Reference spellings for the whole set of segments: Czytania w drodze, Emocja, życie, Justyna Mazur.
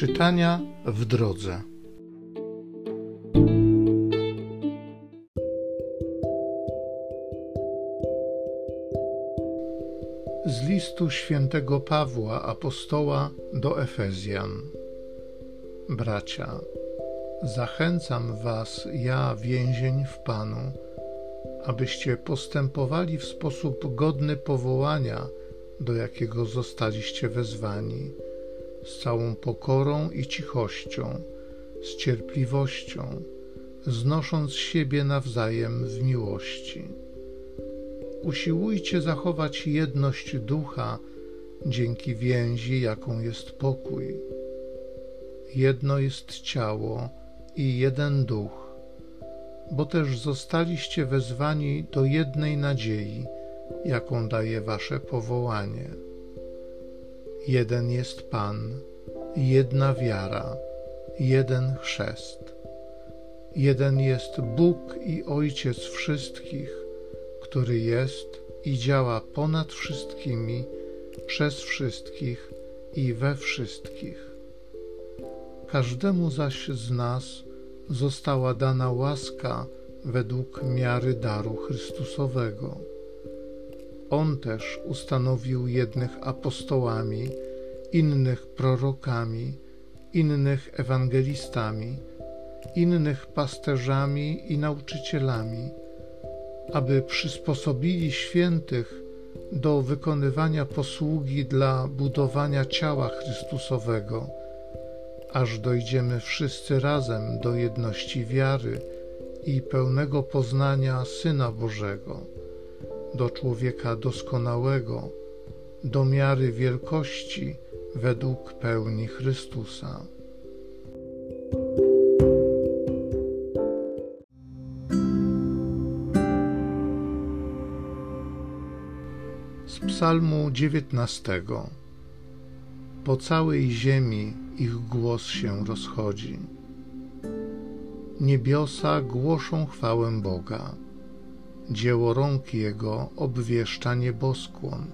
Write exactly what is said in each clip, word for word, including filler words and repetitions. Czytania w drodze. Z listu świętego Pawła apostoła do Efezjan. Bracia, zachęcam was, ja więzień w Panu, abyście postępowali w sposób godny powołania, do jakiego zostaliście wezwani, z całą pokorą i cichością, z cierpliwością, znosząc siebie nawzajem w miłości. Usiłujcie zachować jedność ducha dzięki więzi, jaką jest pokój. Jedno jest ciało i jeden duch, bo też zostaliście wezwani do jednej nadziei, jaką daje wasze powołanie. Jeden jest Pan, jedna wiara, jeden chrzest. Jeden jest Bóg i Ojciec wszystkich, który jest i działa ponad wszystkimi, przez wszystkich i we wszystkich. Każdemu zaś z nas została dana łaska według miary daru Chrystusowego. On też ustanowił jednych apostołami, innych prorokami, innych ewangelistami, innych pasterzami i nauczycielami, aby przysposobili świętych do wykonywania posługi dla budowania ciała Chrystusowego, aż dojdziemy wszyscy razem do jedności wiary i pełnego poznania Syna Bożego, do człowieka doskonałego, do miary wielkości według pełni Chrystusa. Z Psalmu dziewiętnastego. Po całej ziemi ich głos się rozchodzi. Niebiosa głoszą chwałę Boga. Dzieło rąk Jego obwieszcza nieboskłon.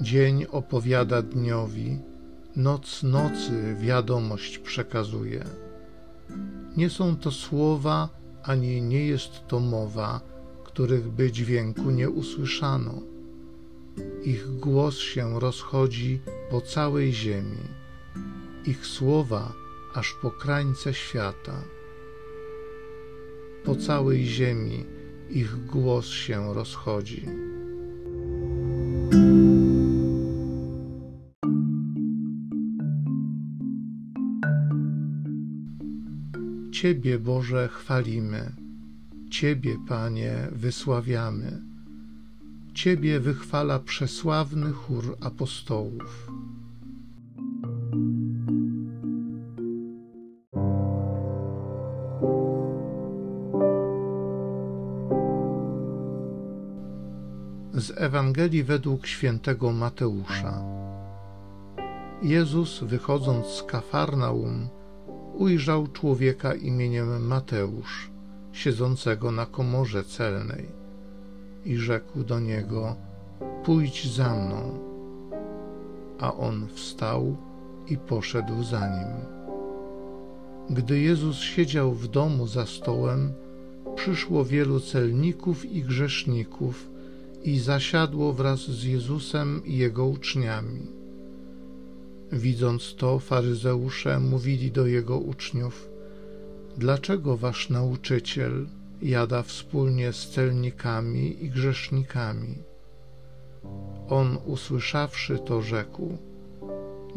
Dzień opowiada dniowi, noc nocy wiadomość przekazuje. Nie są to słowa, ani nie jest to mowa, których by dźwięku nie usłyszano. Ich głos się rozchodzi po całej ziemi, ich słowa aż po krańce świata. Po całej ziemi ich głos się rozchodzi. Ciebie, Boże, chwalimy, Ciebie, Panie, wysławiamy. Ciebie wychwala przesławny chór apostołów. Z Ewangelii według świętego Mateusza. Jezus, wychodząc z Kafarnaum, ujrzał człowieka imieniem Mateusz, siedzącego na komorze celnej, i rzekł do niego: pójdź za mną. A on wstał i poszedł za nim. Gdy Jezus siedział w domu za stołem, przyszło wielu celników i grzeszników i zasiadło wraz z Jezusem i Jego uczniami. Widząc to, faryzeusze mówili do Jego uczniów: dlaczego wasz nauczyciel jada wspólnie z celnikami i grzesznikami? On, usłyszawszy to, rzekł: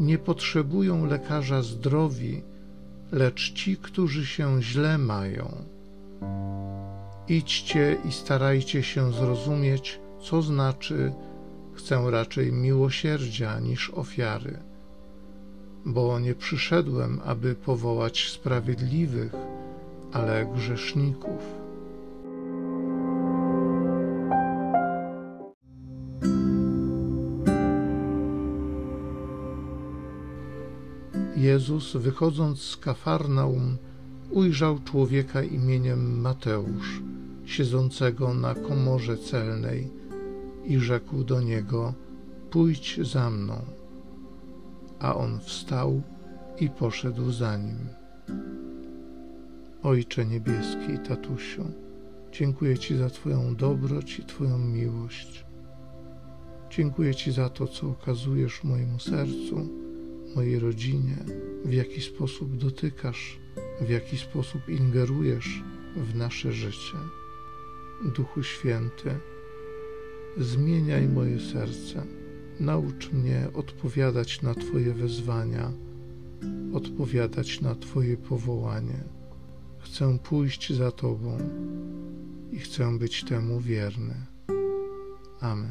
nie potrzebują lekarza zdrowi, lecz ci, którzy się źle mają. Idźcie i starajcie się zrozumieć, co znaczy: chcę raczej miłosierdzia niż ofiary, bo nie przyszedłem, aby powołać sprawiedliwych, ale grzeszników. Jezus, wychodząc z Kafarnaum, ujrzał człowieka imieniem Mateusz, siedzącego na komorze celnej, i rzekł do niego: pójdź za mną. A on wstał i poszedł za nim. Ojcze Niebieski, Tatusiu, dziękuję Ci za Twoją dobroć i Twoją miłość. Dziękuję Ci za to, co okazujesz mojemu sercu, mojej rodzinie, w jaki sposób dotykasz, w jaki sposób ingerujesz w nasze życie. Duchu Święty, zmieniaj moje serce, naucz mnie odpowiadać na Twoje wezwania, odpowiadać na Twoje powołanie. Chcę pójść za Tobą i chcę być temu wierny. Amen.